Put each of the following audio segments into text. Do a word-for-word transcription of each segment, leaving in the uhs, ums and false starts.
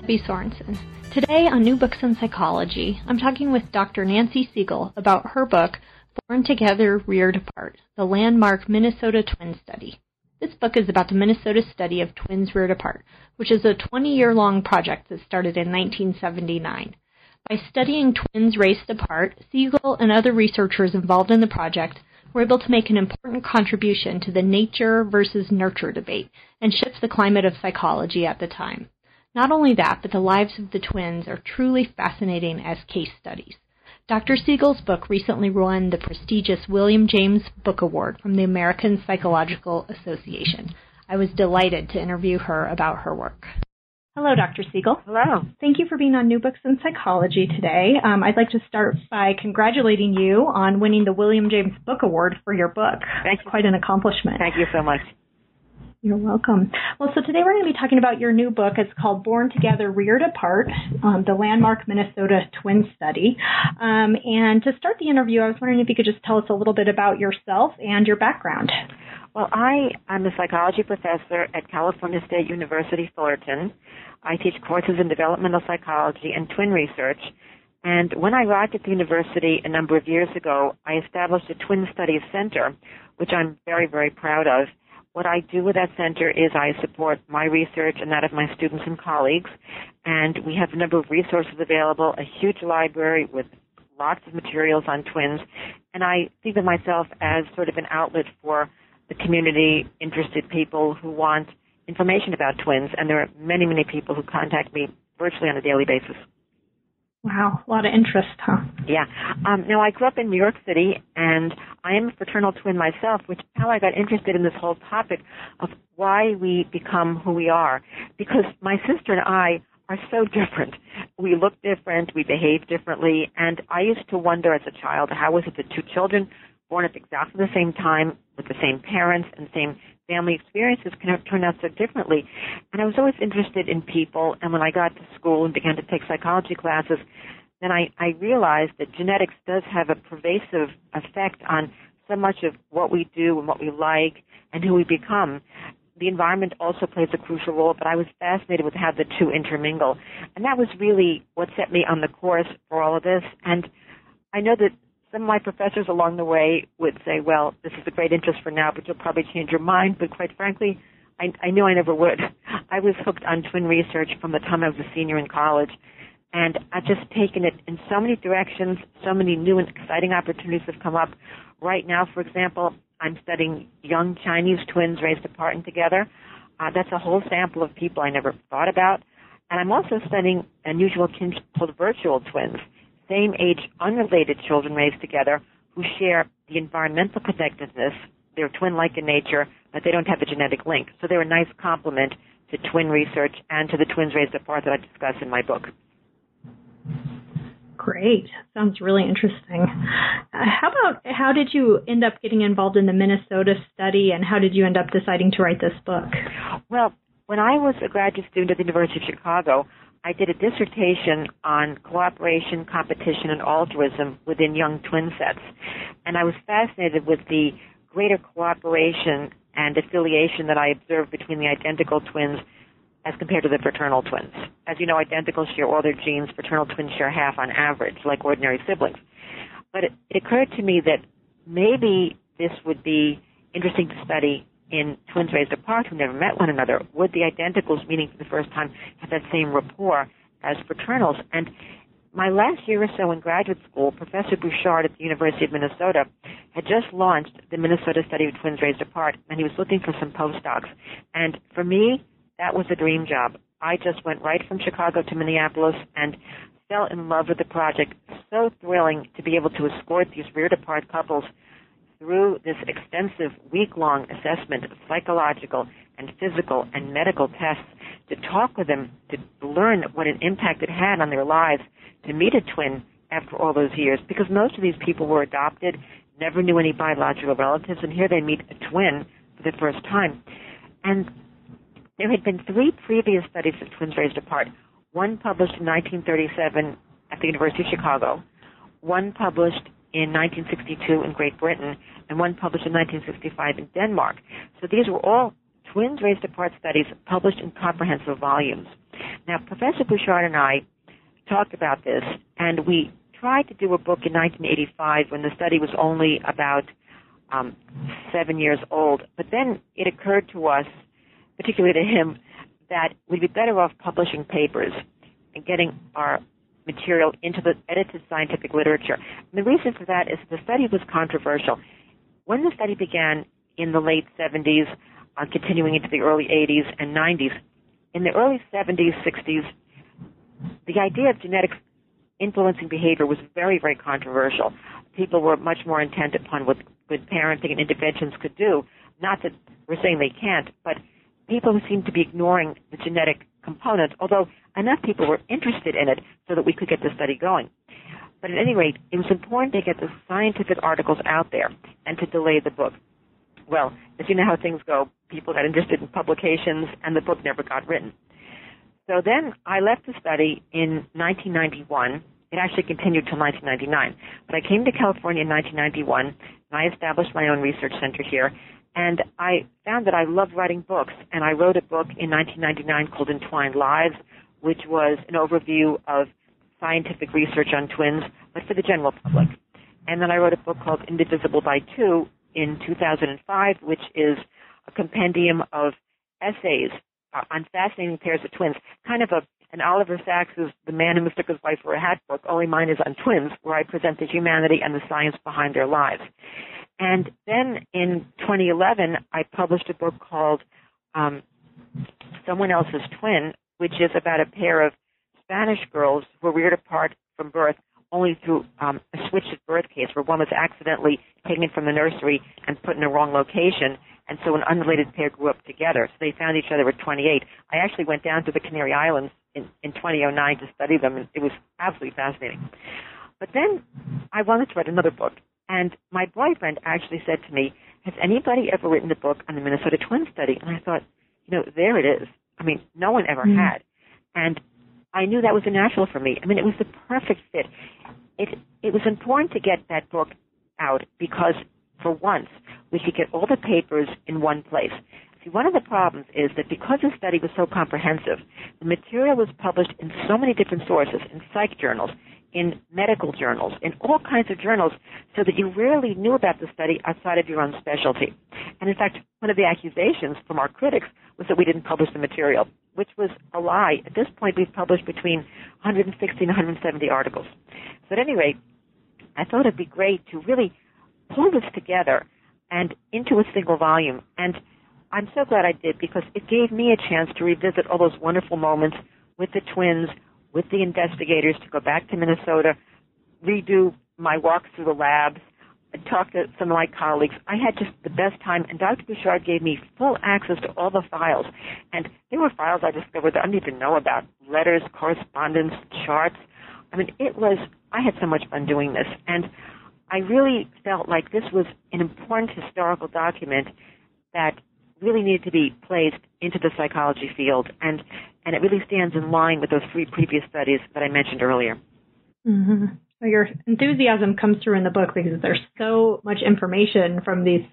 Debbie Sorensen. Today on New Books in Psychology, I'm talking with Doctor Nancy Segal about her book, Born Together, Reared Apart, the landmark Minnesota Twin Study. This book is about the Minnesota study of twins reared apart, which is a twenty-year-long project that started in nineteen seventy-nine. By studying twins raised apart, Segal and other researchers involved in the project were able to make an important contribution to the nature versus nurture debate and shift the climate of psychology at the time. Not only that, but the lives of the twins are truly fascinating as case studies. Doctor Segal's book recently won the prestigious William James Book Award from the American Psychological Association. I was delighted to interview her about her work. Hello, Doctor Segal. Hello. Thank you for being on New Books in Psychology today. Um, I'd like to start by congratulating you on winning the William James Book Award for your book. Thank you. Quite an accomplishment. Thank you so much. You're welcome. Well, so today we're going to be talking about your new book. It's called Born Together, Reared Apart, um, the landmark Minnesota Twin Study. Um, and to start the interview, I was wondering if you could just tell us a little bit about yourself and your background. Well, I am a psychology professor at California State University, Fullerton. I teach courses in developmental psychology and twin research. And when I arrived at the university a number of years ago, I established a Twin Studies Center, which I'm very, very proud of. What I do with that center is I support my research and that of my students and colleagues, and we have a number of resources available, a huge library with lots of materials on twins, and I think of myself as sort of an outlet for the community, interested people who want information about twins, and there are many, many people who contact me virtually on a daily basis. Wow, a lot of interest, huh? Yeah. Um, now, I grew up in New York City, and I am a fraternal twin myself, which is how I got interested in this whole topic of why we become who we are, because my sister and I are so different. We look different, we behave differently, and I used to wonder as a child, how was it that two children born at exactly the same time with the same parents and same family experiences can have turned out so differently. And I was always interested in people, and when I got to school and began to take psychology classes, then I, I realized that genetics does have a pervasive effect on so much of what we do and what we like and who we become. The environment also plays a crucial role, but I was fascinated with how the two intermingle. And that was really what set me on the course for all of this. And I know that some of my professors along the way would say, well, this is a great interest for now, but you'll probably change your mind. But quite frankly, I, I knew I never would. I was hooked on twin research from the time I was a senior in college, and I've just taken it in so many directions. So many new and exciting opportunities have come up. Right now, for example, I'm studying young Chinese twins raised apart and together. Uh, that's a whole sample of people I never thought about. And I'm also studying unusual kinship called virtual twins, same-age, unrelated children raised together who share the environmental connectedness. They're twin-like in nature, but they don't have the genetic link. So they're a nice complement to twin research and to the twins raised apart that I discuss in my book. Great. Sounds really interesting. Uh, how about, how did you end up getting involved in the Minnesota study, and how did you end up deciding to write this book? Well, when I was a graduate student at the University of Chicago, I did a dissertation on cooperation, competition, and altruism within young twin sets. And I was fascinated with the greater cooperation and affiliation that I observed between the identical twins as compared to the fraternal twins. As you know, identical share all their genes. Fraternal twins share half on average, like ordinary siblings. But it, it occurred to me that maybe this would be interesting to study in twins raised apart who never met one another. Would the identicals meeting for the first time have that same rapport as fraternals? And my last year or so in graduate school, Professor Bouchard at the University of Minnesota had just launched the Minnesota Study of Twins Raised Apart, and he was looking for some postdocs. And for me, that was a dream job. I just went right from Chicago to Minneapolis and fell in love with the project. So thrilling to be able to escort these reared apart couples through this extensive week-long assessment of psychological and physical and medical tests, to talk with them, to learn what an impact it had on their lives, to meet a twin after all those years, because most of these people were adopted, never knew any biological relatives, and here they meet a twin for the first time. And there had been three previous studies of twins raised apart, one published in nineteen thirty-seven at the University of Chicago, one published in nineteen sixty-two in Great Britain, and one published in nineteen sixty-five in Denmark. So these were all twins raised apart studies published in comprehensive volumes. Now, Professor Bouchard and I talked about this, and we tried to do a book in nineteen eighty-five when the study was only about um, seven years old. But then it occurred to us, particularly to him, that we'd be better off publishing papers and getting our material into the edited scientific literature. And the reason for that is that the study was controversial. When the study began in the late seventies, uh, continuing into the early eighties and nineties, in the early seventies, sixties, the idea of genetics influencing behavior was very, very controversial. People were much more intent upon what good parenting and interventions could do. Not that we're saying they can't, but people who seemed to be ignoring the genetic component, although enough people were interested in it so that we could get the study going. But at any rate, it was important to get the scientific articles out there and to delay the book. Well, as you know how things go, people got interested in publications, and the book never got written. So then I left the study in nineteen ninety-one. It actually continued till nineteen ninety-nine. But I came to California in nineteen ninety-one, and I established my own research center here. And I found that I loved writing books, and I wrote a book in nineteen ninety-nine called Entwined Lives, which was an overview of scientific research on twins, but for the general public. And then I wrote a book called Indivisible by Two in two thousand five, which is a compendium of essays on fascinating pairs of twins, kind of a, an Oliver Sacks's The Man Who Mistook His Wife for a Hat book, only mine is on twins, where I present the humanity and the science behind their lives. And then in twenty eleven, I published a book called um, Someone Else's Twin, which is about a pair of Spanish girls who were reared apart from birth only through um, a switch at birth case, where one was accidentally taken from the nursery and put in the wrong location, and so an unrelated pair grew up together. So they found each other at twenty-eight. I actually went down to the Canary Islands in, in twenty oh nine to study them, and it was absolutely fascinating. But then I wanted to write another book. And my boyfriend actually said to me, has anybody ever written a book on the Minnesota Twin Study? And I thought, you know, there it is. I mean, no one ever mm-hmm. had. And I knew that was a natural for me. I mean, it was the perfect fit. It it was important to get that book out because, for once, we could get all the papers in one place. See, one of the problems is that because the study was so comprehensive, the material was published in so many different sources, in psych journals, in medical journals, in all kinds of journals, so that you rarely knew about the study outside of your own specialty. And in fact, one of the accusations from our critics was that we didn't publish the material, which was a lie. At this point, we've published between one hundred sixty and one hundred seventy articles. So at any rate, I thought it'd be great to really pull this together and into a single volume. And I'm so glad I did, because it gave me a chance to revisit all those wonderful moments with the twins, with the investigators, to go back to Minnesota, redo my walks through the labs, and talk to some of my colleagues. I had just the best time, and Doctor Bouchard gave me full access to all the files. And there were files I discovered that I didn't even know about, letters, correspondence, charts. I mean, it was, I had so much fun doing this. And I really felt like this was an important historical document that really needed to be placed into the psychology field, and and it really stands in line with those three previous studies that I mentioned earlier. Mm-hmm. So your enthusiasm comes through in the book, because there's so much information from these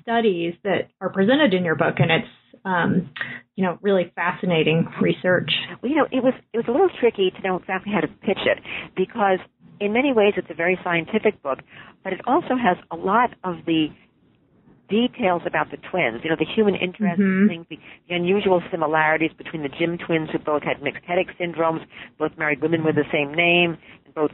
studies that are presented in your book, and it's um, you know really fascinating research. Well, you know, it was it was a little tricky to know exactly how to pitch it, because in many ways it's a very scientific book, but it also has a lot of the details about the twins, you know, the human interest mm-hmm. things, the, the unusual similarities between the Jim twins, who both had mixed headache syndromes, both married women with the same name, and both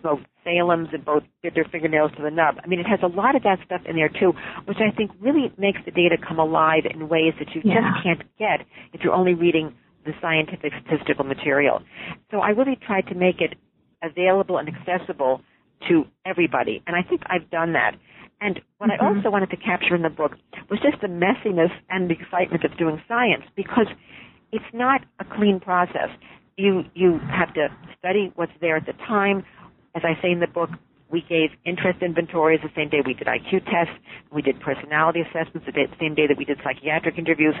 smoked Salems, and both did their fingernails to the nub. I mean, it has a lot of that stuff in there, too, which I think really makes the data come alive in ways that you yeah. just can't get if you're only reading the scientific statistical material. So I really tried to make it available and accessible to everybody, and I think I've done that. And what mm-hmm. I also wanted to capture in the book was just the messiness and the excitement of doing science, because it's not a clean process. You you have to study what's there at the time. As I say in the book, we gave interest inventories the same day we did I Q tests. We did personality assessments the same day that we did psychiatric interviews.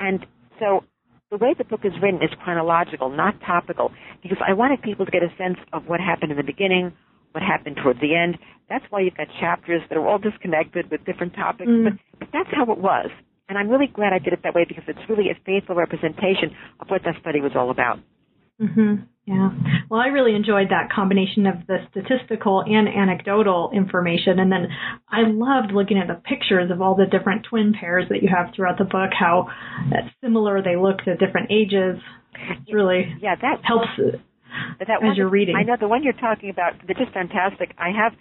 And so the way the book is written is chronological, not topical, because I wanted people to get a sense of what happened in the beginning, what happened toward the end. That's why you've got chapters that are all disconnected with different topics, mm. but, but that's how it was. And I'm really glad I did it that way because it's really a faithful representation of what that study was all about. Mm-hmm. Yeah. Well, I really enjoyed that combination of the statistical and anecdotal information. And then I loved looking at the pictures of all the different twin pairs that you have throughout the book, how similar they look to different ages. It's really yeah, that helps that as one, you're reading. I know the one you're talking about, they're just fantastic. I have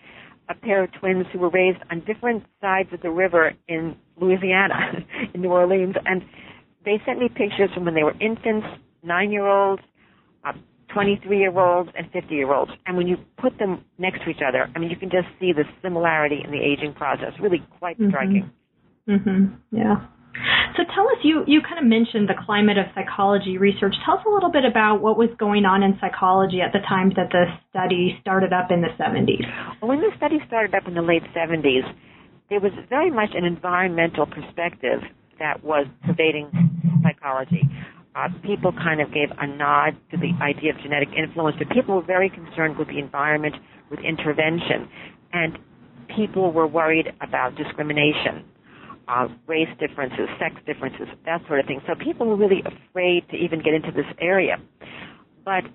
a pair of twins who were raised on different sides of the river in Louisiana, in New Orleans, and they sent me pictures from when they were infants, nine-year-olds, twenty-three-year-olds, and fifty-year-olds. And when you put them next to each other, I mean, you can just see the similarity in the aging process, really quite mm-hmm. striking. Mm-hmm. Yeah. So tell us, you, you kind of mentioned the climate of psychology research. Tell us a little bit about what was going on in psychology at the time that the study started up in the seventies. Well, when the study started up in the late seventies, there was very much an environmental perspective that was pervading psychology. Uh, people kind of gave a nod to the idea of genetic influence, but people were very concerned with the environment, with intervention, and people were worried about discrimination. Uh, race differences, sex differences, that sort of thing. So people were really afraid to even get into this area. But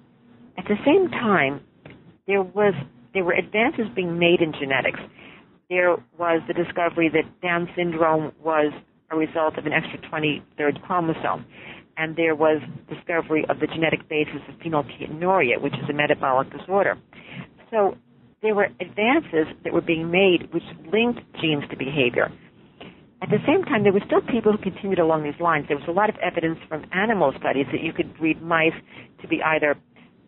at the same time, there was there were advances being made in genetics. There was the discovery that Down syndrome was a result of an extra twenty-third chromosome. And there was discovery of the genetic basis of phenylketonuria, which is a metabolic disorder. So there were advances that were being made which linked genes to behavior. At the same time, there were still people who continued along these lines. There was a lot of evidence from animal studies that you could breed mice to be either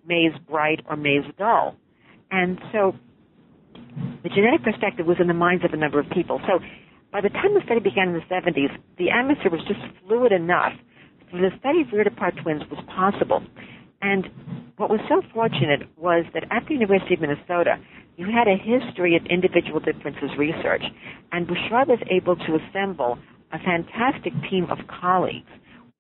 maize bright or maize dull. And so the genetic perspective was in the minds of a number of people. So by the time the study began in the seventies, the atmosphere was just fluid enough so the study of reared apart twins was possible. And what was so fortunate was that at the University of Minnesota, you had a history of individual differences research, and Bouchard was able to assemble a fantastic team of colleagues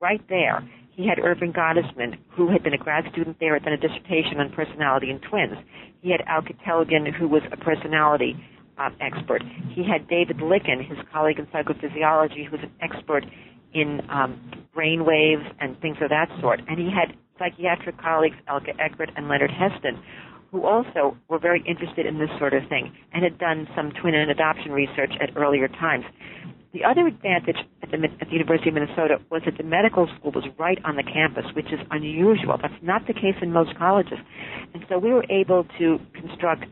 right there. He had Irving Gottesman, who had been a grad student there, had done a dissertation on personality and twins. He had Auke Tellegen, who was a personality uh, expert. He had David Lykken, his colleague in psychophysiology, who was an expert in um, brain waves and things of that sort. And he had psychiatric colleagues, Elke Eckert and Leonard Heston, who also were very interested in this sort of thing and had done some twin and adoption research at earlier times. The other advantage at the, at the University of Minnesota was that the medical school was right on the campus, which is unusual. That's not the case in most colleges. And so we were able to construct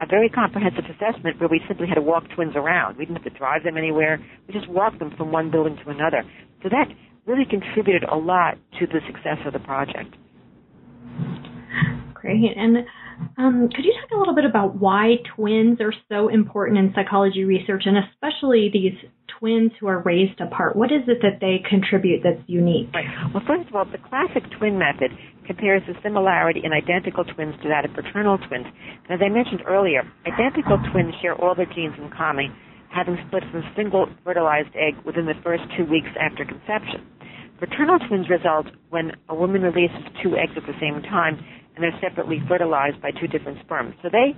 a very comprehensive assessment where we simply had to walk twins around. We didn't have to drive them anywhere. We just walked them from one building to another. So that really contributed a lot to the success of the project. Great. And um, could you talk a little bit about why twins are so important in psychology research, and especially these twins who are raised apart? What is it that they contribute that's unique? Right. Well, first of all, the classic twin method compares the similarity in identical twins to that of fraternal twins. And as I mentioned earlier, identical twins share all their genes in common, having split from a single fertilized egg within the first two weeks after conception. Fraternal twins result when a woman releases two eggs at the same time, and they're separately fertilized by two different sperms. So they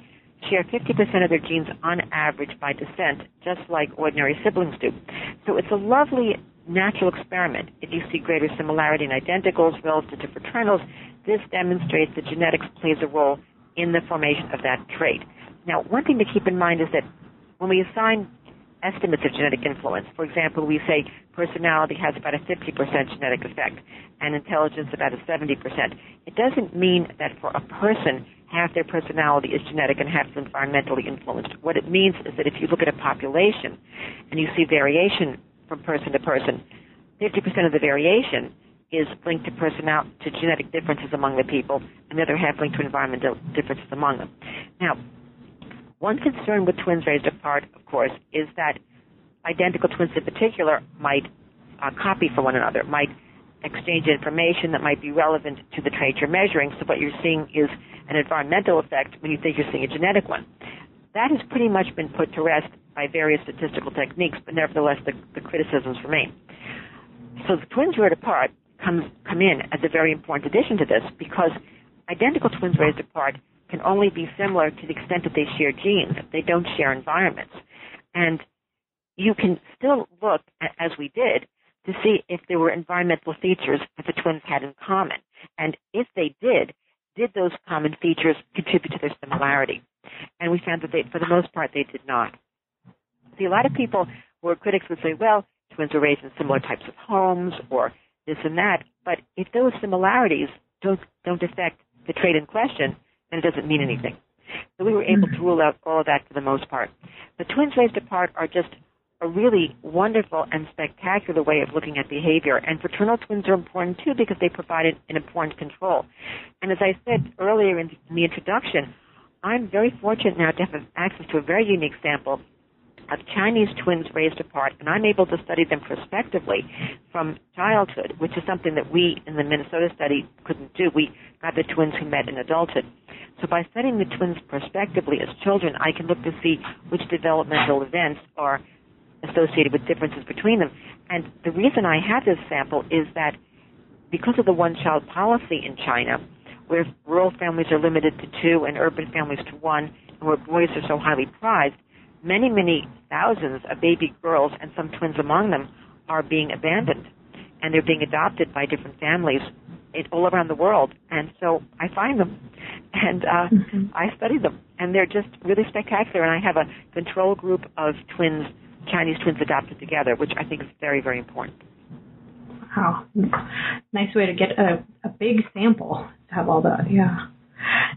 share fifty percent of their genes on average by descent, just like ordinary siblings do. So it's a lovely natural experiment. If you see greater similarity in identicals relative to fraternals, this demonstrates that genetics plays a role in the formation of that trait. Now, one thing to keep in mind is that when we assign estimates of genetic influence, for example, we say personality has about a fifty percent genetic effect and intelligence about a seventy percent. It doesn't mean that for a person, half their personality is genetic and half is environmentally influenced. What it means is that if you look at a population and you see variation from person to person, fifty percent of the variation is linked to personal to genetic differences among the people, and the other half linked to environmental differences among them. Now, one concern with twins raised apart, of course, is that identical twins in particular might uh, copy for one another, might exchange information that might be relevant to the trait you're measuring, so what you're seeing is an environmental effect when you think you're seeing a genetic one. That has pretty much been put to rest by various statistical techniques, but nevertheless the, the criticisms remain. So the twins reared apart comes, come in as a very important addition to this, because identical twins raised apart can only be similar to the extent that they share genes. They don't share environments. And you can still look, as we did, to see if there were environmental features that the twins had in common. And if they did, did those common features contribute to their similarity? And we found that they, for the most part, they did not. See, a lot of people who are critics would say, well, twins were raised in similar types of homes or this and that. But if those similarities don't, don't affect the trait in question, then it doesn't mean anything. So we were able to rule out all of that for the most part. The twins raised apart are just a really wonderful and spectacular way of looking at behavior. And fraternal twins are important, too, because they provided an important control. And as I said earlier in the introduction, I'm very fortunate now to have access to a very unique sample of Chinese twins raised apart, and I'm able to study them prospectively from childhood, which is something that we in the Minnesota study couldn't do. We got the twins who met in adulthood. So by studying the twins prospectively as children, I can look to see which developmental events are associated with differences between them. And the reason I have this sample is that because of the one-child policy in China, where rural families are limited to two and urban families to one, and where boys are so highly prized, many, many thousands of baby girls, and some twins among them, are being abandoned. And they're being adopted by different families all around the world. And so I find them, and uh, mm-hmm. I study them. And they're just really spectacular. And I have a control group of twins, Chinese twins adopted together, which I think is very, very important. Wow. Nice way to get a, a big sample to have all the, yeah.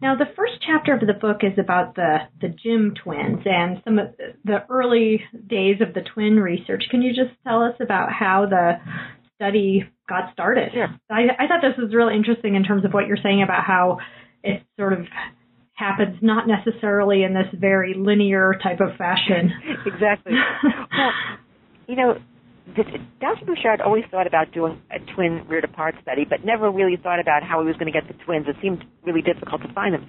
Now, the first chapter of the book is about the, the Jim twins and some of the early days of the twin research. Can you just tell us about how the study got started? Sure. I, I thought this was really interesting in terms of what you're saying about how it sort of happens not necessarily in this very linear type of fashion. Exactly. Well, you know, Doctor Bouchard always thought about doing a twin reared apart study, but never really thought about how he was going to get the twins. It seemed really difficult to find them.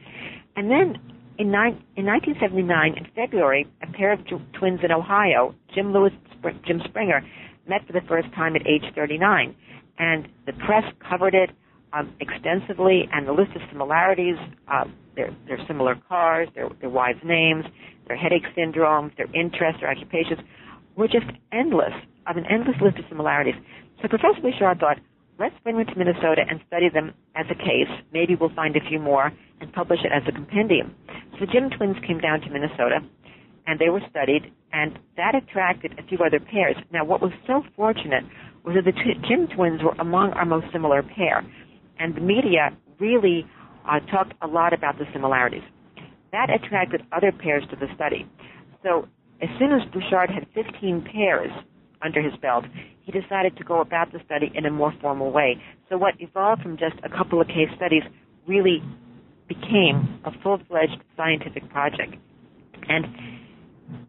And then in, nine, in nineteen seventy-nine, in February, a pair of tw- twins in Ohio, Jim Lewis and Jim Springer, met for the first time at age thirty-nine. And the press covered it um, extensively, and the list of similarities, uh, their, their similar cars, their, their wives' names, their headache syndromes, their interests, their occupations, were just endless. Of an endless list of similarities. So Professor Bouchard thought, let's bring them to Minnesota and study them as a case. Maybe we'll find a few more and publish it as a compendium. So the Jim twins came down to Minnesota, and they were studied, and that attracted a few other pairs. Now, what was so fortunate was that the tw- Jim twins were among our most similar pair, and the media really uh, talked a lot about the similarities. That attracted other pairs to the study. So as soon as Bouchard had fifteen pairs under his belt, he decided to go about the study in a more formal way. So what evolved from just a couple of case studies really became a full-fledged scientific project. And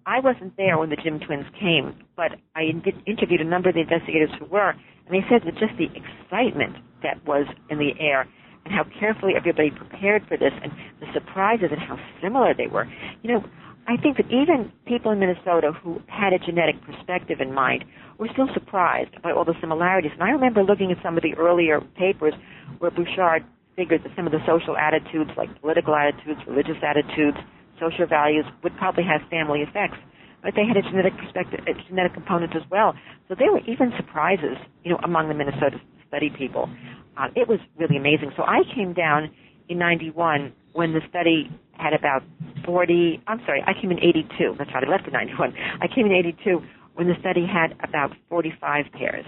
I wasn't there when the Jim twins came, but I interviewed a number of the investigators who were, and they said that just the excitement that was in the air and how carefully everybody prepared for this and the surprises and how similar they were. You know, I think that even people in Minnesota who had a genetic perspective in mind were still surprised by all the similarities. And I remember looking at some of the earlier papers where Bouchard figured that some of the social attitudes, like political attitudes, religious attitudes, social values, would probably have family effects. But they had a genetic perspective, a genetic component as well. So there were even surprises, you know, among the Minnesota study people. Uh, it was really amazing. So I came down in ninety-one when the study had about forty, I'm sorry, I came in eighty-two. That's right, I left in ninety-one. I came in eighty-two when the study had about forty-five pairs.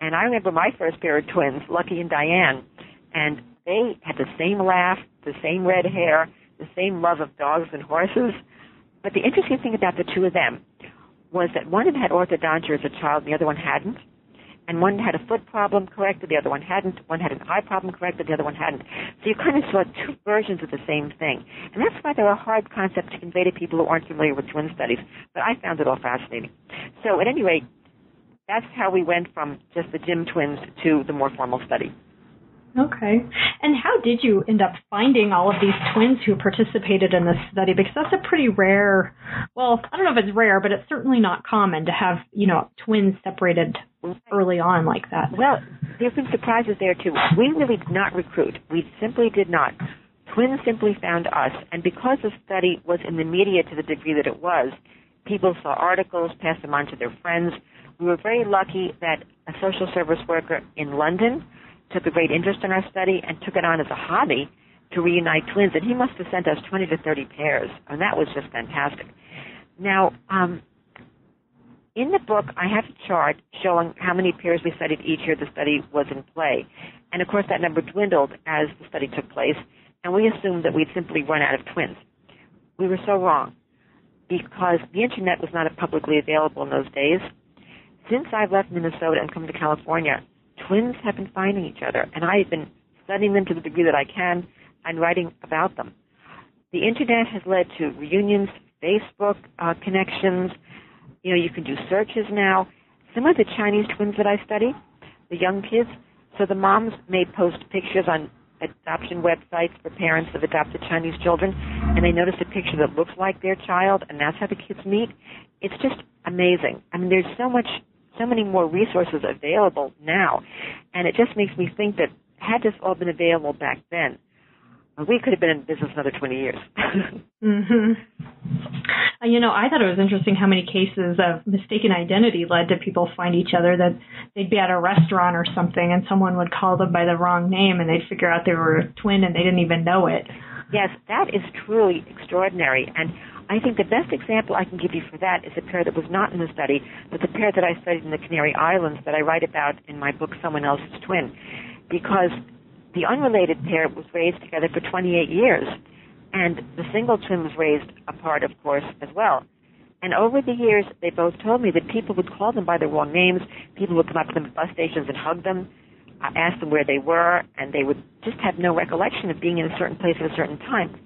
And I remember my first pair of twins, Lucky and Diane, and they had the same laugh, the same red hair, the same love of dogs and horses. But the interesting thing about the two of them was that one of them had orthodontia as a child and the other one hadn't. And one had a foot problem corrected, the other one hadn't. One had an eye problem corrected, the other one hadn't. So you kind of saw two versions of the same thing. And that's why they're a hard concept to convey to people who aren't familiar with twin studies. But I found it all fascinating. So at any rate, that's how we went from just the Jim twins to the more formal study. Okay. And how did you end up finding all of these twins who participated in this study? Because that's a pretty rare, well, I don't know if it's rare, but it's certainly not common to have, you know, twins separated early on like that. Well, there have been surprises there, too. We really did not recruit. We simply did not. Twins simply found us. And because the study was in the media to the degree that it was, people saw articles, passed them on to their friends. we were very lucky that a social service worker in London took a great interest in our study and took it on as a hobby to reunite twins, and he must have sent us twenty to thirty pairs, and that was just fantastic. Now, um, in the book, I have a chart showing how many pairs we studied each year the study was in play, and of course that number dwindled as the study took place, and we assumed that we'd simply run out of twins. We were so wrong, because the Internet was not publicly available in those days. Since I've left Minnesota and come to California, twins have been finding each other, and I've been studying them to the degree that I can and writing about them. The Internet has led to reunions, Facebook uh, connections. You know, you can do searches now. Some of the Chinese twins that I study, the young kids, so the moms may post pictures on adoption websites for parents of adopted Chinese children, and they notice a picture that looks like their child, and that's how the kids meet. It's just amazing. I mean, there's so much, so many more resources available now, and it just makes me think that had this all been available back then, we could have been in business another twenty years. Mm-hmm. You know, I thought it was interesting how many cases of mistaken identity led to people find each other, that they'd be at a restaurant or something and someone would call them by the wrong name and they'd figure out they were a twin and they didn't even know it. Yes, that is truly extraordinary. And I think the best example I can give you for that is a pair that was not in the study, but the pair that I studied in the Canary Islands that I write about in my book, Someone Else's Twin, because the unrelated pair was raised together for twenty-eight years, and the single twin was raised apart, of course, as well. And over the years, they both told me that people would call them by their wrong names. People would come up to them at bus stations and hug them, ask them where they were, and they would just have no recollection of being in a certain place at a certain time.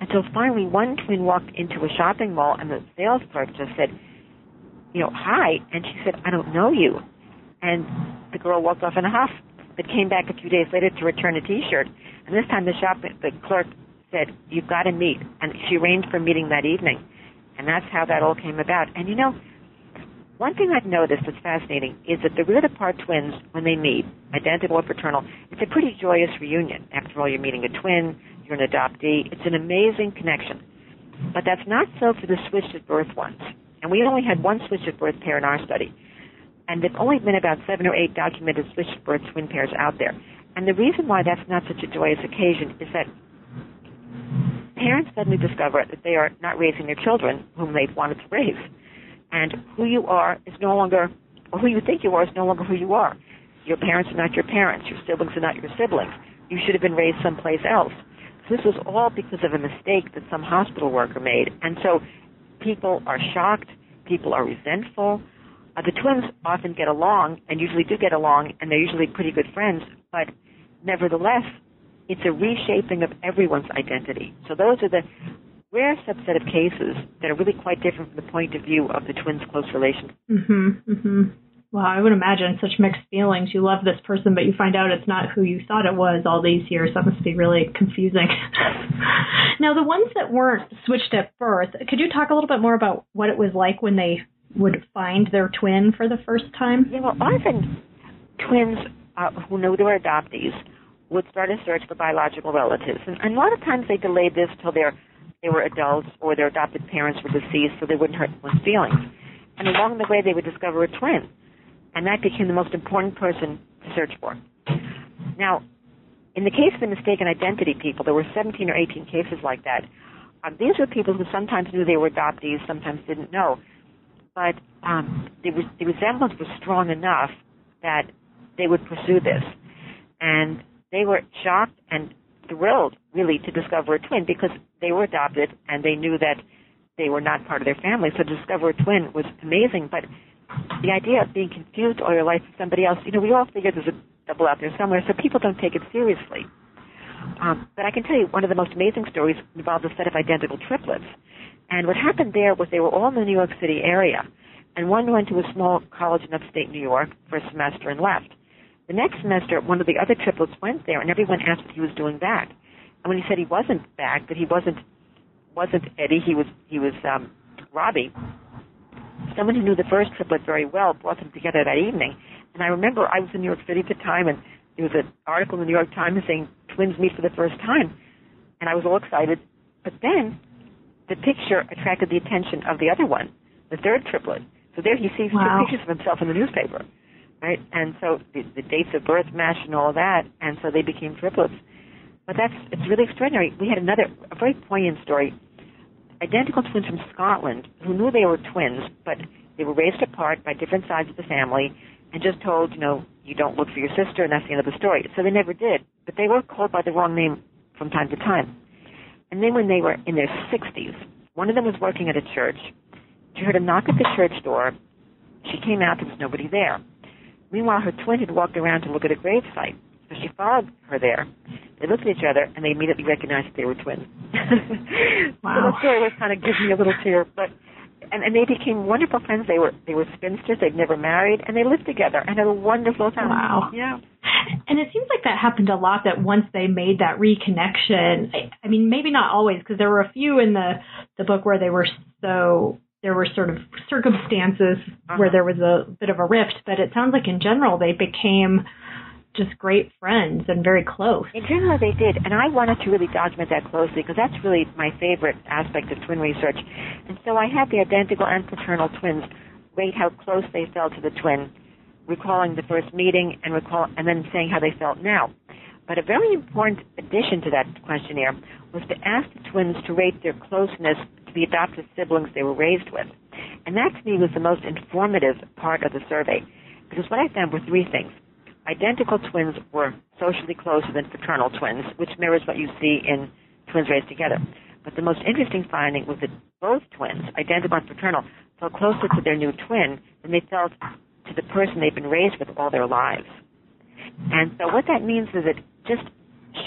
Until finally, one twin walked into a shopping mall, and the sales clerk just said, you know, hi, and she said, I don't know you. And the girl walked off in a huff, but came back a few days later to return a T-shirt. And this time the shop, the clerk said, you've got to meet. And she arranged for a meeting that evening. And that's how that all came about. And, you know, one thing I've noticed that's fascinating is that the reared apart twins, when they meet, identical or fraternal, it's a pretty joyous reunion. After all, you're meeting a twin, you're an adoptee. It's an amazing connection. But that's not so for the switched at birth ones. And we only had one switched at birth pair in our study. And there've only been about seven or eight documented switched birth twin pairs out there. And the reason why that's not such a joyous occasion is that parents suddenly discover that they are not raising their children whom they've wanted to raise. And who you are is no longer, or who you think you are is no longer who you are. Your parents are not your parents. Your siblings are not your siblings. You should have been raised someplace else. So this was all because of a mistake that some hospital worker made. And so people are shocked. People are resentful. Uh, the twins often get along, and usually do get along, and they're usually pretty good friends, but nevertheless, it's a reshaping of everyone's identity. So those are the rare subset of cases that are really quite different from the point of view of the twins' close relations. Mm-hmm, mm-hmm. Wow, I would imagine such mixed feelings. You love this person, but you find out it's not who you thought it was all these years. That must be really confusing. Now, the ones that weren't switched at birth, could you talk a little bit more about what it was like when they would find their twin for the first time? Yeah, well, often twins uh, who know they were adoptees would start a search for biological relatives. And, and a lot of times they delayed this until they were adults or their adopted parents were deceased so they wouldn't hurt anyone's feelings. And along the way, they would discover a twin. And that became the most important person to search for. Now, in the case of the mistaken identity people, there were seventeen or eighteen cases like that. Uh, these were people who sometimes knew they were adoptees, sometimes didn't know. But um, the, re- the resemblance was strong enough that they would pursue this. And they were shocked and thrilled, really, to discover a twin because they were adopted and they knew that they were not part of their family. So to discover a twin was amazing. But the idea of being confused all your life with somebody else, you know, we all figure there's a double out there somewhere, so people don't take it seriously. Um, but I can tell you one of the most amazing stories involved a set of identical triplets. And what happened there was they were all in the New York City area, and one went to a small college in upstate New York for a semester and left. The next semester, one of the other triplets went there, and everyone asked what he was doing back. And when he said he wasn't back, that he wasn't wasn't Eddie, he was he was um, Robbie, someone who knew the first triplet very well brought them together that evening. And I remember I was in New York City at the time, and there was an article in the New York Times saying twins meet for the first time, and I was all excited. But then the picture attracted the attention of the other one, the third triplet, So there he sees wow. two pictures of himself in the newspaper, right? And so the, the dates of birth matched and all that, and so they became triplets. But that's it's really extraordinary. We had another a very poignant story. Identical twins from Scotland who knew they were twins, but they were raised apart by different sides of the family and just told, you know, you don't look for your sister, and that's the end of the story. So they never did. But they were called by the wrong name from time to time. And then when they were in their sixties, one of them was working at a church. She heard a knock at the church door. She came out. There was nobody there. Meanwhile, her twin had walked around to look at a gravesite. So she followed her there. They looked at each other, and they immediately recognized that they were twins. Wow. So the story was kind of giving me a little tear. But and, and they became wonderful friends. They were they were spinsters. They'd never married, and they lived together and had a wonderful time. Wow. Yeah. And it seems like that happened a lot, that once they made that reconnection, I, I mean, maybe not always, because there were a few in the, the book where they were so... there were sort of circumstances uh-huh. where there was a bit of a rift, but it sounds like in general they became just great friends and very close. In general they did, and I wanted to really document that closely because that's really my favorite aspect of twin research. And so I had the identical and fraternal twins rate how close they felt to the twin, recalling the first meeting and recall, and then saying how they felt now. But a very important addition to that questionnaire was to ask the twins to rate their closeness to the adoptive siblings they were raised with. And that, to me, was the most informative part of the survey, because what I found were three things. Identical twins were socially closer than fraternal twins, which mirrors what you see in twins raised together. But the most interesting finding was that both twins, identical and fraternal, felt closer to their new twin than they felt to the person they've been raised with all their lives. And so what that means is that just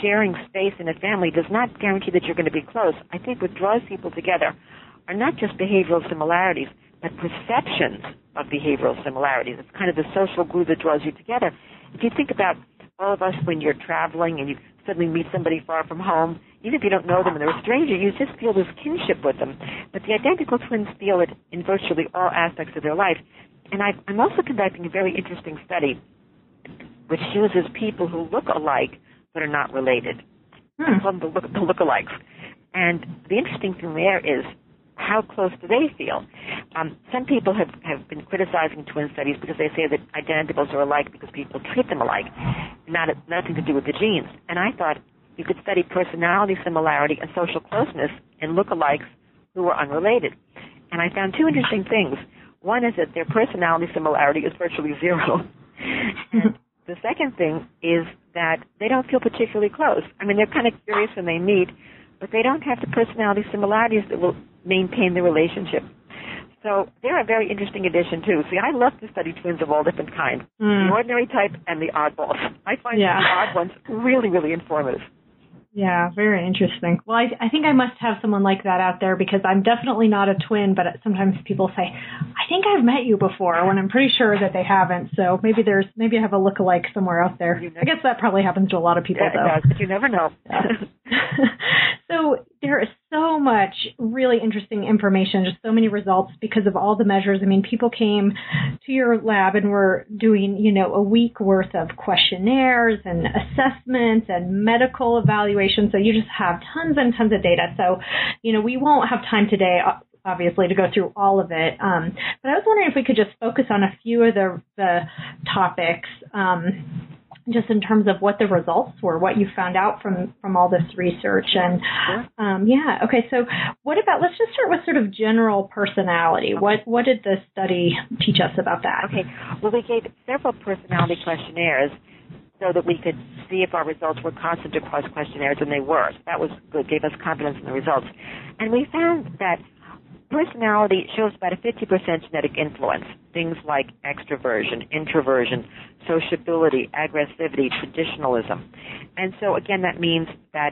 sharing space in a family does not guarantee that you're going to be close. I think what draws people together are not just behavioral similarities, but perceptions of behavioral similarities. It's kind of the social glue that draws you together. If you think about all of us when you're traveling and you suddenly meet somebody far from home, even if you don't know them and they're a stranger, you just feel this kinship with them. But the identical twins feel it in virtually all aspects of their life. And I've, I'm also conducting a very interesting study which uses people who look alike but are not related. Hmm. I call them the, look, the lookalikes. And the interesting thing there is how close do they feel? Um, some people have, have been criticizing twin studies because they say that identicals are alike because people treat them alike, not nothing to do with the genes. And I thought you could study personality similarity and social closeness in lookalikes who were unrelated. And I found two interesting things. One is that their personality similarity is virtually zero. And the second thing is that they don't feel particularly close. I mean, they're kind of curious when they meet, but they don't have the personality similarities that will maintain the relationship. So they're a very interesting addition, too. See, I love to study twins of all different kinds, mm. the ordinary type and the oddballs. I find yeah. the odd ones really, really informative. Yeah, very interesting. Well, I, I think I must have someone like that out there because I'm definitely not a twin, but sometimes people say, I think I've met you before, when I'm pretty sure that they haven't. So maybe there's maybe I have a look-alike somewhere out there. I guess that probably happens to a lot of people, yeah, though. It does, but you never know. Yeah. So there is so much really interesting information, just so many results because of all the measures. I mean, people came to your lab and were doing, you know, a week worth of questionnaires and assessments and medical evaluations. So you just have tons and tons of data. So, you know, we won't have time today, obviously, to go through all of it. Um, but I was wondering if we could just focus on a few of the, the topics, um, just in terms of what the results were, what you found out from, from all this research. And um, yeah, okay, so what about, let's just start with sort of general personality. Okay. What what did the study teach us about that? Okay, well, we gave several personality questionnaires so that we could see if our results were constant across questionnaires, and they were. So that was good, gave us confidence in the results. And we found that personality shows about a fifty percent genetic influence. Things like extroversion, introversion, sociability, aggressivity, traditionalism. And so, again, that means that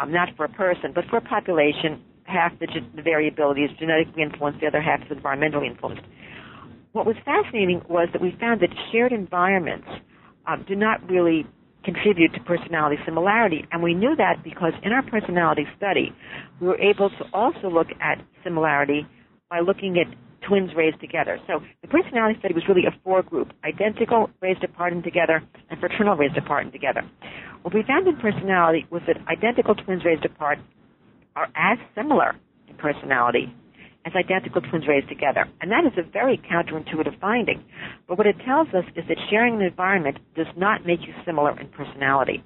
um, not for a person, but for a population, half the, ge- the variability is genetically influenced, the other half is environmentally influenced. What was fascinating was that we found that shared environments um, do not really contribute to personality similarity, and we knew that because in our personality study, we were able to also look at similarity by looking at twins raised together. So the personality study was really a four-group, identical, raised apart and together, and fraternal, raised apart and together. What we found in personality was that identical twins raised apart are as similar in personality as identical twins raised together. And that is a very counterintuitive finding. But what it tells us is that sharing an environment does not make you similar in personality.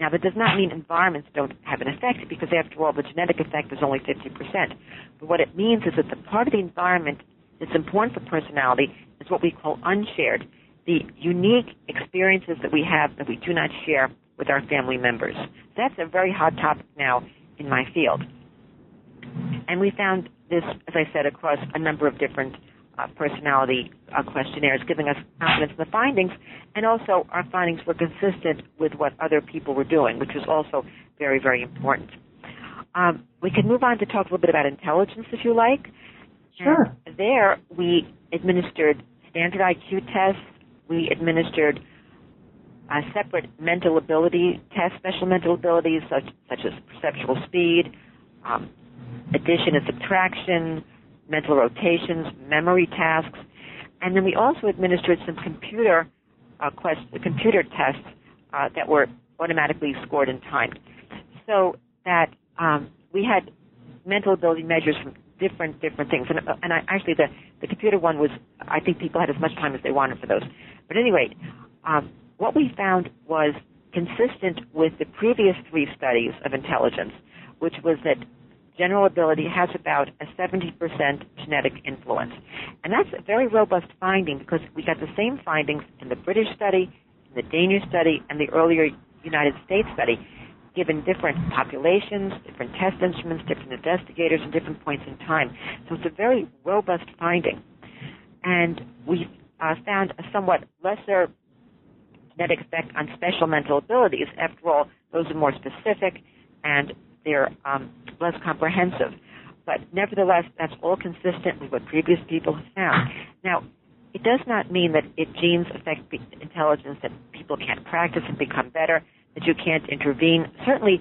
Now, that does not mean environments don't have an effect, because after all, the genetic effect is only fifty percent. But what it means is that the part of the environment that's important for personality is what we call unshared, the unique experiences that we have that we do not share with our family members. That's a very hot topic now in my field. And we found this, as I said, across a number of different uh, personality uh, questionnaires, giving us confidence in the findings, and also our findings were consistent with what other people were doing, which was also very, very important. Um, we can move on to talk a little bit about intelligence, if you like. Sure. And there, we administered standard I Q tests. We administered uh, separate mental ability tests, special mental abilities, such, such as perceptual speed, um, addition and subtraction, mental rotations, memory tasks. And then we also administered some computer uh, quest, computer tests uh, that were automatically scored and timed. So that um, we had mental ability measures from different, different things. And, and I, actually, the, the computer one was, I think people had as much time as they wanted for those. But anyway, um, what we found was consistent with the previous three studies of intelligence, which was that general ability has about a seventy percent genetic influence. And that's a very robust finding, because we got the same findings in the British study, in the Danish study, and the earlier United States study, given different populations, different test instruments, different investigators, and different points in time. So it's a very robust finding. And we uh, found a somewhat lesser genetic effect on special mental abilities. After all, those are more specific, and they're um, less comprehensive. But nevertheless, that's all consistent with what previous people have found. Now, it does not mean that if genes affect intelligence that people can't practice and become better, that you can't intervene. Certainly,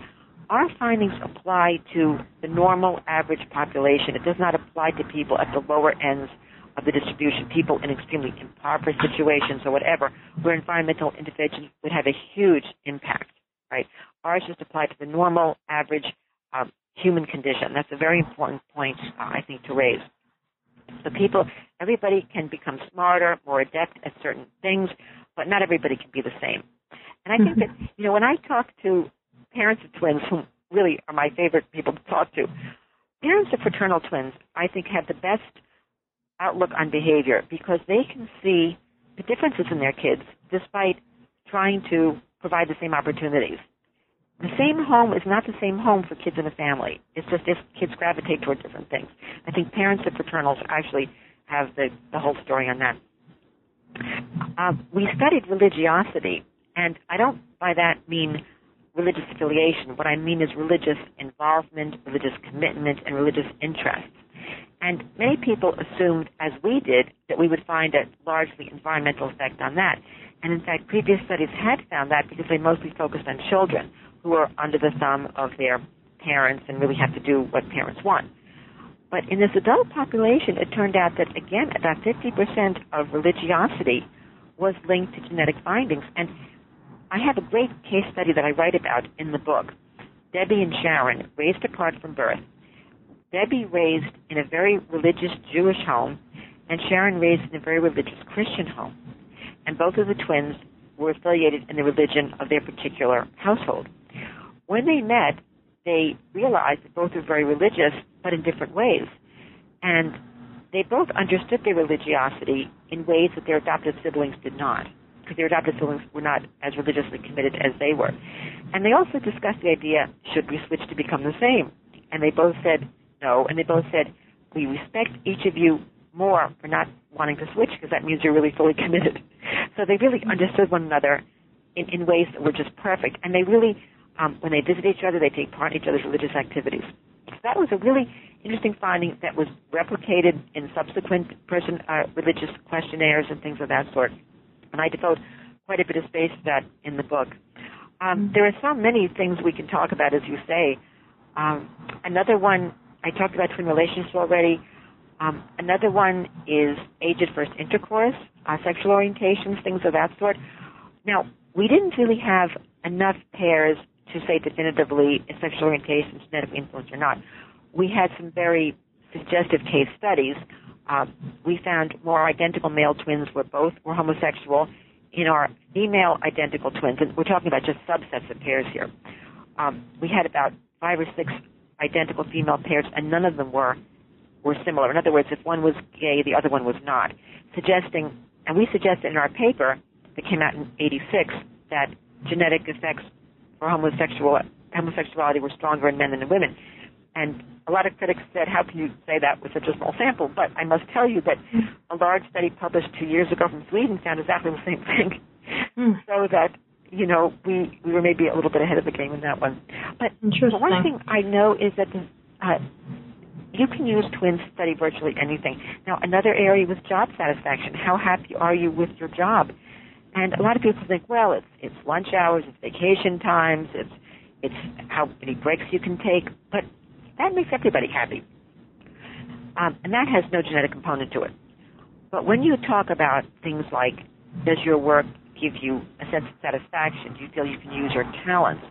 our findings apply to the normal average population. It does not apply to people at the lower ends of the distribution, people in extremely impoverished situations or whatever, where environmental interventions would have a huge impact. Right? Ours just apply to the normal, average um, human condition. That's a very important point, uh, I think, to raise. So people, everybody can become smarter, more adept at certain things, but not everybody can be the same. And I think that, you know, when I talk to parents of twins, who really are my favorite people to talk to, parents of fraternal twins, I think, have the best outlook on behavior, because they can see the differences in their kids despite trying to provide the same opportunities. The same home is not the same home for kids in a family. It's just if kids gravitate toward different things. I think parents of fraternals actually have the, the whole story on that. Uh, we studied religiosity, and I don't by that mean religious affiliation. What I mean is religious involvement, religious commitment, and religious interest. And many people assumed, as we did, that we would find a largely environmental effect on that. And in fact, previous studies had found that, because they mostly focused on children who are under the thumb of their parents and really have to do what parents want. But in this adult population, it turned out that, again, about fifty percent of religiosity was linked to genetic findings. And I have a great case study that I write about in the book. Debbie and Sharon, raised apart from birth. Debbie raised in a very religious Jewish home, and Sharon raised in a very religious Christian home. And both of the twins were affiliated in the religion of their particular household. When they met, they realized that both were very religious, but in different ways. And they both understood their religiosity in ways that their adopted siblings did not, because their adopted siblings were not as religiously committed as they were. And they also discussed the idea, should we switch to become the same? And they both said no, and they both said, we respect each of you more for not wanting to switch, because that means you're really fully committed. So they really understood one another in, in ways that were just perfect. And they really, um, when they visit each other, they take part in each other's religious activities. So that was a really interesting finding that was replicated in subsequent person, uh, religious questionnaires and things of that sort. And I devote quite a bit of space to that in the book. Um, there are so many things we can talk about, as you say. Um, another one, I talked about twin relationships already. Um, another one is age at first intercourse, uh, sexual orientations, things of that sort. Now, we didn't really have enough pairs to say definitively if sexual orientation is genetically influenced or not. We had some very suggestive case studies, uh, we found more identical male twins where both were homosexual. In our female identical twins, and we're talking about just subsets of pairs here, um, we had about five or six identical female pairs, and none of them were were similar. In other words, if one was gay, the other one was not, suggesting, and we suggested in our paper that came out in eighty-six that genetic effects for homosexual homosexuality were stronger in men than in women. And a lot of critics said, how can you say that with such a small sample? But I must tell you that a large study published two years ago from Sweden found exactly the same thing. Mm. So that, you know, we, we were maybe a little bit ahead of the game in that one. But one thing I know is that this, uh, you can use twins to study virtually anything. Now, another area was job satisfaction. How happy are you with your job? And a lot of people think, well, it's it's lunch hours, it's vacation times, it's it's how many breaks you can take. But that makes everybody happy. Um, and that has no genetic component to it. But when you talk about things like, does your work give you a sense of satisfaction? Do you feel you can use your talents?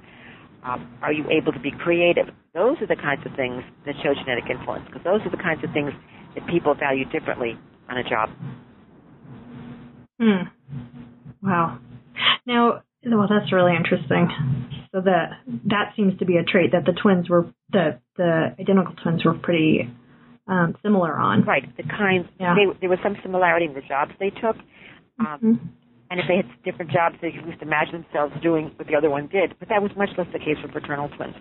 Um, are you able to be creative? Those are the kinds of things that show genetic influence, because those are the kinds of things that people value differently on a job. Hmm. Wow. Now, well, that's really interesting. So the, that seems to be a trait that the twins were, the, the identical twins were pretty um, similar on. Right. The kinds, yeah. they, there was some similarity in the jobs they took. Um, mm-hmm. And if they had different jobs, they could just imagine themselves doing what the other one did. But that was much less the case for fraternal twins.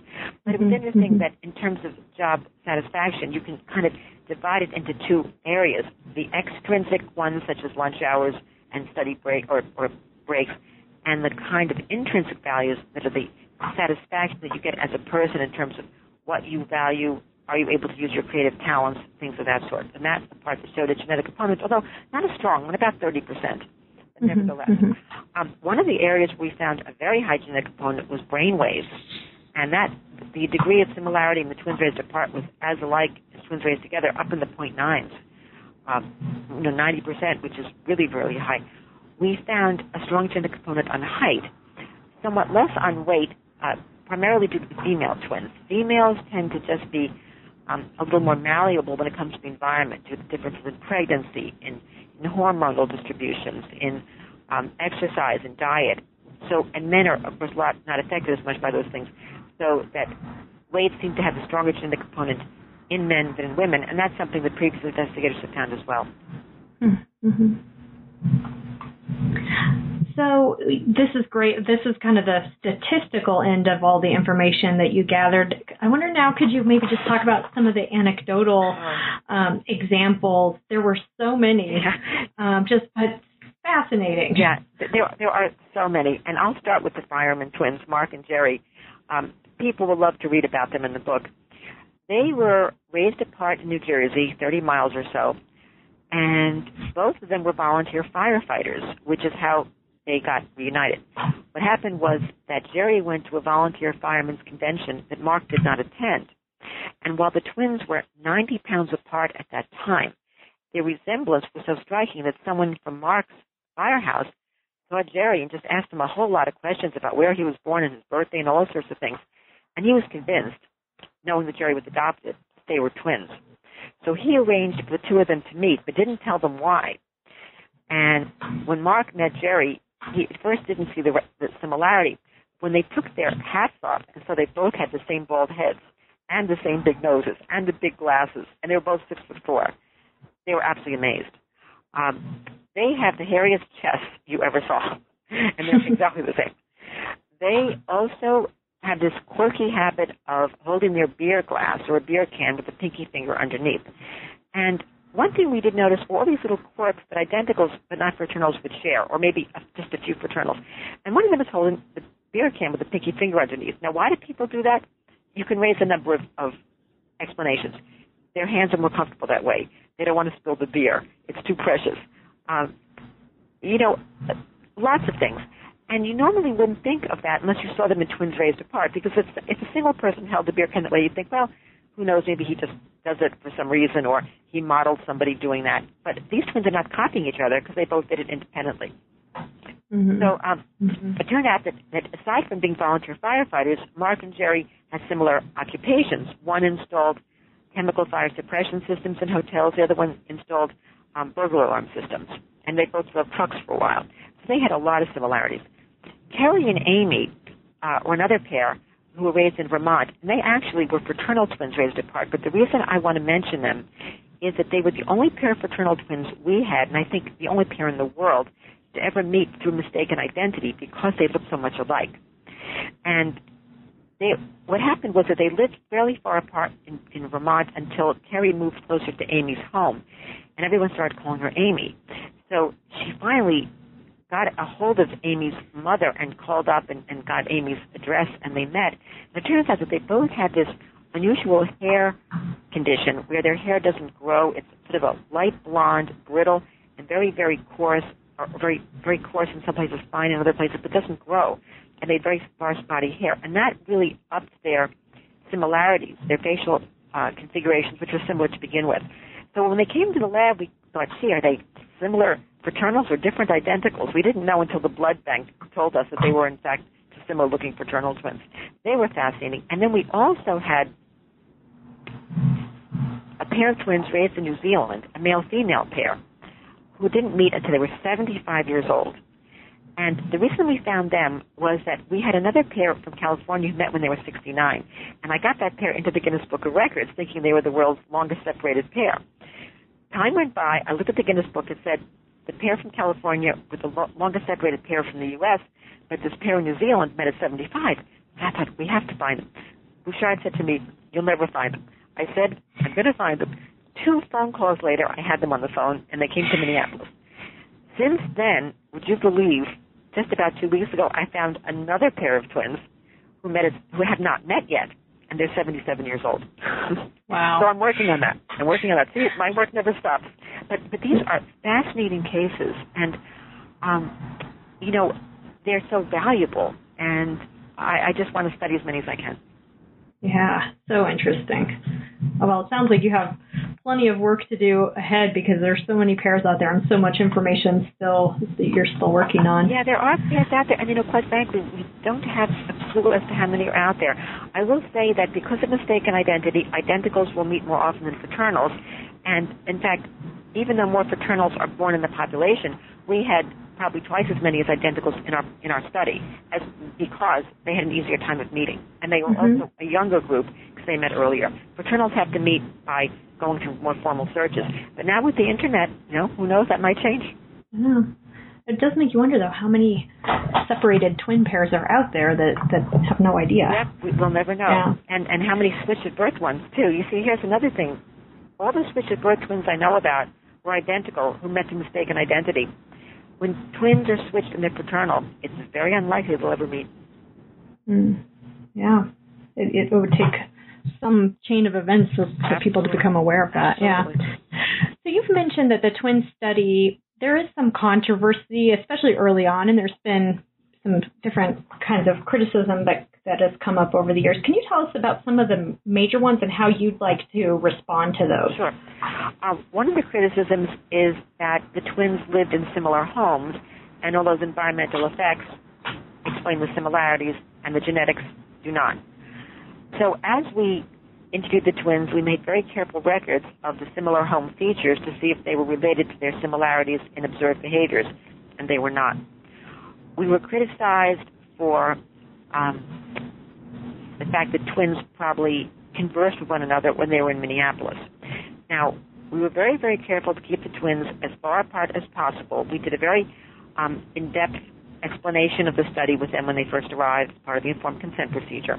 But it was interesting mm-hmm. that in terms of job satisfaction, you can kind of divide it into two areas. The extrinsic ones, such as lunch hours and study break or, or breaks, and the kind of intrinsic values that are the satisfaction that you get as a person in terms of what you value, are you able to use your creative talents, things of that sort. And that's the part that showed a genetic component, although not as strong, but about thirty percent, but mm-hmm, nevertheless. Mm-hmm. Um, one of the areas we found a very high genetic component was brainwaves, and that the degree of similarity in the twins raised apart was as alike as twins raised together, up in the point nines, um, you know, ninety percent, which is really, really high. We found a strong genetic component on height, somewhat less on weight, uh, primarily due to the female twins. Females tend to just be um, a little more malleable when it comes to the environment, due to the differences in pregnancy, in, in hormonal distributions, in um, exercise and diet. So, and men are, of course, lot, not affected as much by those things. So that weight seemed to have a stronger genetic component in men than in women, and that's something that previous investigators have found as well. Mm-hmm. So this is great. This is kind of the statistical end of all the information that you gathered. I wonder now, could you maybe just talk about some of the anecdotal um, examples? There were so many, um, just fascinating. Yeah, there, there are so many. And I'll start with the fireman twins, Mark and Jerry. Um, people will love to read about them in the book. They were raised apart in New Jersey, thirty miles or so. And both of them were volunteer firefighters, which is how they got reunited. What happened was that Jerry went to a volunteer firemen's convention that Mark did not attend. And while the twins were ninety pounds apart at that time, their resemblance was so striking that someone from Mark's firehouse saw Jerry and just asked him a whole lot of questions about where he was born and his birthday and all those sorts of things. And he was convinced, knowing that Jerry was adopted, that they were twins. So he arranged for the two of them to meet, but didn't tell them why. And when Mark met Jerry, he at first didn't see the, the similarity. When they took their hats off, and so they both had the same bald heads, and the same big noses, and the big glasses, and they were both six foot four. They were absolutely amazed. Um, they have the hairiest chest you ever saw, and they're exactly the same. They also have this quirky habit of holding their beer glass or a beer can with the pinky finger underneath. And one thing we did notice were all these little quirks that identicals but not fraternals would share, or maybe just a few fraternals. And one of them is holding the beer can with the pinky finger underneath. Now, why do people do that? You can raise a number of, of explanations. Their hands are more comfortable that way. They don't want to spill the beer. It's too precious. Um, you know, lots of things. And you normally wouldn't think of that unless you saw them in twins raised apart, because if, if a single person held the beer can that way, you'd think, well, who knows, maybe he just does it for some reason, or he modeled somebody doing that. But these twins are not copying each other because they both did it independently. Mm-hmm. So um, mm-hmm. It turned out that, that aside from being volunteer firefighters, Mark and Jerry had similar occupations. One installed chemical fire suppression systems in hotels. The other one installed um, burglar alarm systems. And they both drove trucks for a while. So they had a lot of similarities. Terry and Amy uh, were another pair who were raised in Vermont. And they actually were fraternal twins raised apart. But the reason I want to mention them is that they were the only pair of fraternal twins we had, and I think the only pair in the world, to ever meet through mistaken identity because they looked so much alike. And they, what happened was that they lived fairly far apart in, in Vermont until Terry moved closer to Amy's home, and everyone started calling her Amy. So she finally got a hold of Amy's mother and called up and, and got Amy's address, and they met. And it turns out that they both had this unusual hair condition where their hair doesn't grow. It's sort of a light blonde, brittle, and very, very coarse, or very, very coarse in some places, fine in other places, but doesn't grow. And they had very sparse body hair. And that really upped their similarities, their facial uh, configurations, which were similar to begin with. So when they came to the lab, we thought, see, are they similar fraternals or different identicals? We didn't know until the blood bank told us that they were, in fact, similar-looking fraternal twins. They were fascinating. And then we also had a pair of twins raised in New Zealand, a male-female pair, who didn't meet until they were seventy-five years old. And the reason we found them was that we had another pair from California who met when they were sixty-nine. And I got that pair into the Guinness Book of Records thinking they were the world's longest separated pair. Time went by. I looked at the Guinness Book and said, the pair from California was the lo- longest separated pair from the U S, but this pair in New Zealand met at seventy-five. And I thought, we have to find them. Bouchard said to me, you'll never find them. I said, I'm going to find them. Two phone calls later, I had them on the phone, and they came to Minneapolis. Since then, would you believe, just about two weeks ago, I found another pair of twins who met at, who have not met yet, and they're seventy-seven years old. Wow. So I'm working on that. I'm working on that. See, my work never stops. But but these are fascinating cases, and, um, you know, they're so valuable, and I, I just want to study as many as I can. Yeah, so interesting. Well, it sounds like you have plenty of work to do ahead because there's so many pairs out there and so much information still that you're still working on. Yeah, there are pairs out there, and you know, quite frankly, we don't have a clue as to how many are out there. I will say that because of mistaken identity, identicals will meet more often than fraternals, and in fact, even though more fraternals are born in the population, we had probably twice as many as identicals in our in our study, as because they had an easier time of meeting, and they were mm-hmm. also a younger group because they met earlier. Fraternals have to meet by going through more formal searches, but now with the internet, you know, who knows, that might change. Yeah. It does make you wonder, though, how many separated twin pairs are out there that, that have no idea. Yep, we'll never know, yeah. and and how many switch at birth ones too. You see, here's another thing: all the switch at birth twins I know about were identical who met to mistaken identity. When twins are switched and they're fraternal, it's very unlikely they'll ever meet. Mm. Yeah. It, it would take some chain of events for, for people to become aware of that. Absolutely. Yeah. So you've mentioned that the twin study, there is some controversy, especially early on, and there's been some different kinds of criticism that, that has come up over the years. Can you tell us about some of the major ones and how you'd like to respond to those? Sure. Uh, one of the criticisms is that the twins lived in similar homes, and all those environmental effects explain the similarities, and the genetics do not. So as we interviewed the twins, we made very careful records of the similar home features to see if they were related to their similarities in observed behaviors, and they were not. We were criticized for um, the fact that twins probably conversed with one another when they were in Minneapolis. Now, we were very, very careful to keep the twins as far apart as possible. We did a very um, in-depth explanation of the study with them when they first arrived as part of the informed consent procedure.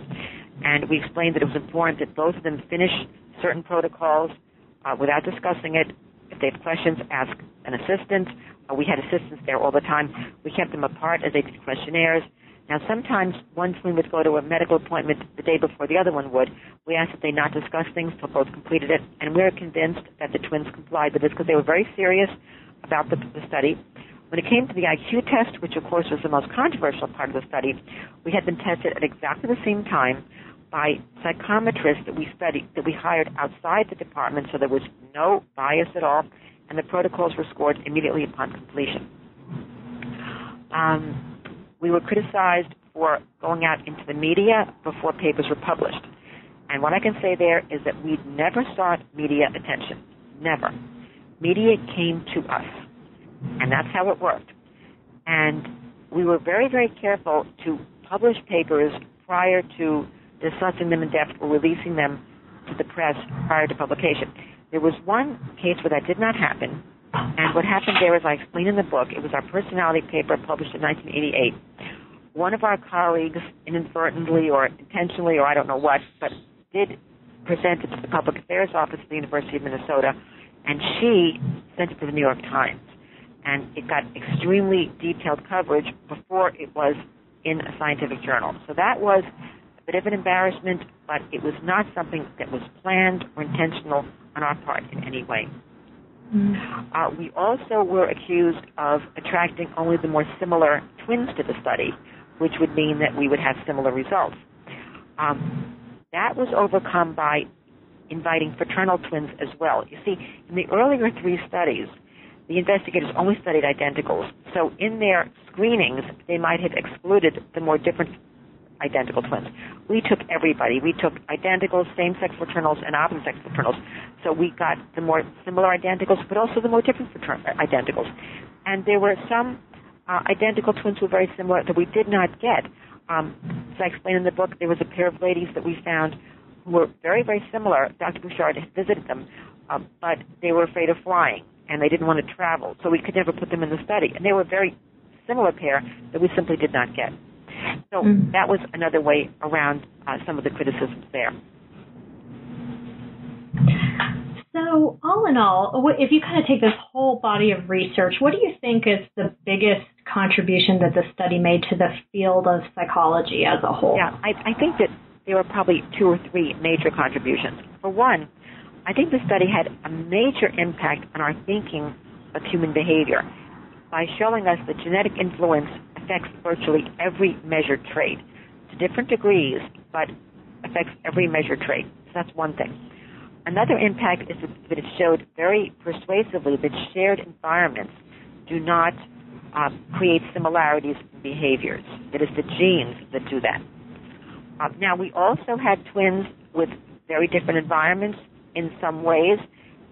And we explained that it was important that both of them finish certain protocols uh, without discussing it. If they have questions, ask an assistant. Uh, we had assistants there all the time. We kept them apart as they did questionnaires. Now, sometimes one twin would go to a medical appointment the day before the other one would. We asked that they not discuss things until both completed it, and we were convinced that the twins complied with this because they were very serious about the, the study. When it came to the I Q test, which, of course, was the most controversial part of the study, we had been tested at exactly the same time by psychometrists that we studied, that we hired outside the department, so there was no bias at all, and the protocols were scored immediately upon completion. Um, we were criticized for going out into the media before papers were published, And what I can say there is that we never sought media attention. Never. Media came to us. And that's how it worked. And we were very, very careful to publish papers prior to discussing them in depth or releasing them to the press prior to publication. There was one case where that did not happen. And what happened there, as I explained in the book, it was our personality paper published in nineteen eighty-eight. One of our colleagues inadvertently or intentionally or I don't know what, but did present it to the Public Affairs Office of the University of Minnesota, and she sent it to the New York Times. And it got extremely detailed coverage before it was in a scientific journal. So that was a bit of an embarrassment, but it was not something that was planned or intentional on our part in any way. Uh, we also were accused of attracting only the more similar twins to the study, which would mean that we would have similar results. Um, that was overcome by inviting fraternal twins as well. You see, in the earlier three studies, the investigators only studied identicals. So in their screenings, they might have excluded the more different identical twins. We took everybody. We took identicals, same-sex fraternals, and opposite-sex fraternals. So we got the more similar identicals, but also the more different fratern- identicals. And there were some uh, identical twins who were very similar that we did not get. Um, as I explained in the book, there was a pair of ladies that we found who were very, very similar. Doctor Bouchard had visited them, um, but they were afraid of flying, and they didn't want to travel, so we could never put them in the study. And they were a very similar pair that we simply did not get. So that was another way around uh, some of the criticisms there. So all in all, if you kind of take this whole body of research, what do you think is the biggest contribution that the study made to the field of psychology as a whole? Yeah, I, I think that there were probably two or three major contributions. For one, I think the study had a major impact on our thinking of human behavior by showing us that genetic influence affects virtually every measured trait to different degrees, but affects every measured trait. So that's one thing. Another impact is that it showed very persuasively that shared environments do not uh, create similarities in behaviors. It is the genes that do that. Uh, now, we also had twins with very different environments in some ways,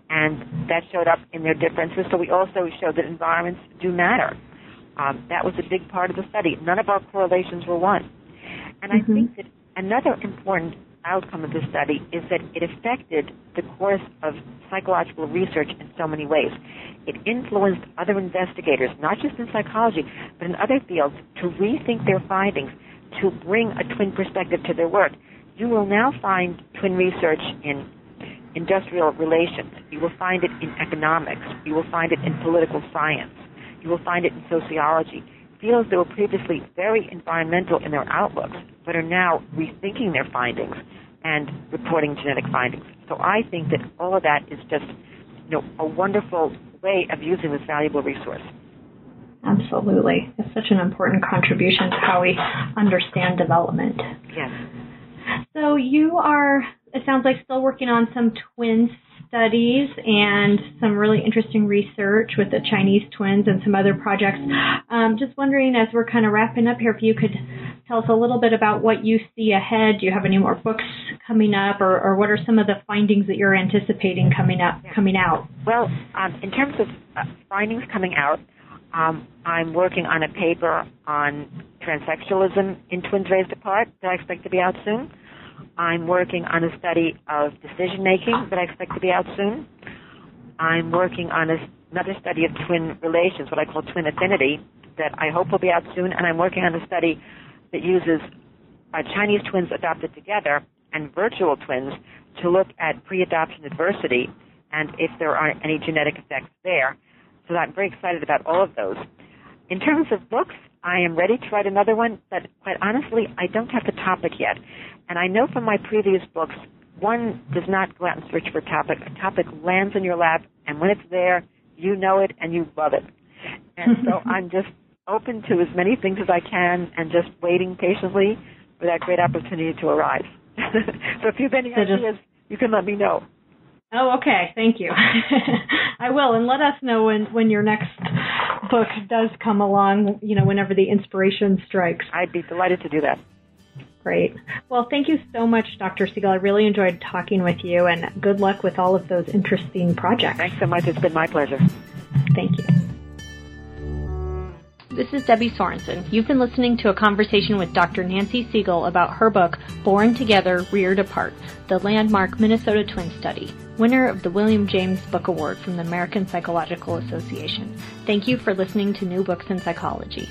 and that showed up in their differences. So we also showed that environments do matter. Um, that was a big part of the study. None of our correlations were one. And mm-hmm. I think that another important outcome of this study is that it affected the course of psychological research in so many ways. It influenced other investigators, not just in psychology, but in other fields, to rethink their findings, to bring a twin perspective to their work. You will now find twin research in industrial relations. You will find it in economics. You will find it in political science. You will find it in sociology, fields that were previously very environmental in their outlooks, but are now rethinking their findings and reporting genetic findings. So I think that all of that is just, you know, a wonderful way of using this valuable resource. Absolutely. It's such an important contribution to how we understand development. Yes. So you are, it sounds like, still working on some twin studies and some really interesting research with the Chinese twins and some other projects. Um, just wondering, as we're kind of wrapping up here, if you could tell us a little bit about what you see ahead. Do you have any more books coming up, or, or what are some of the findings that you're anticipating coming up, yeah. coming out? Well, um, in terms of uh, findings coming out, um, I'm working on a paper on transsexualism in twins raised apart that I expect to be out soon. I'm working on a study of decision-making that I expect to be out soon. I'm working on a, another study of twin relations, what I call twin affinity, that I hope will be out soon. And I'm working on a study that uses uh, Chinese twins adopted together and virtual twins to look at pre-adoption adversity and if there are any genetic effects there. So I'm very excited about all of those. In terms of books, I am ready to write another one, but quite honestly, I don't have the topic yet. And I know from my previous books, one does not go out and search for a topic. A topic lands in your lap, and when it's there, you know it and you love it. And so I'm just open to as many things as I can and just waiting patiently for that great opportunity to arrive. So if you have any so ideas, just... you can let me know. Oh, okay. Thank you. I will. And let us know when, when your next book does come along, you know, whenever the inspiration strikes. I'd be delighted to do that. Great. Well, thank you so much, Doctor Segal. I really enjoyed talking with you, and good luck with all of those interesting projects. Thanks so much. It's been my pleasure. Thank you. This is Debbie Sorensen. You've been listening to a conversation with Doctor Nancy Segal about her book, Born Together, Reared Apart, the landmark Minnesota Twin Study, winner of the William James Book Award from the American Psychological Association. Thank you for listening to New Books in Psychology.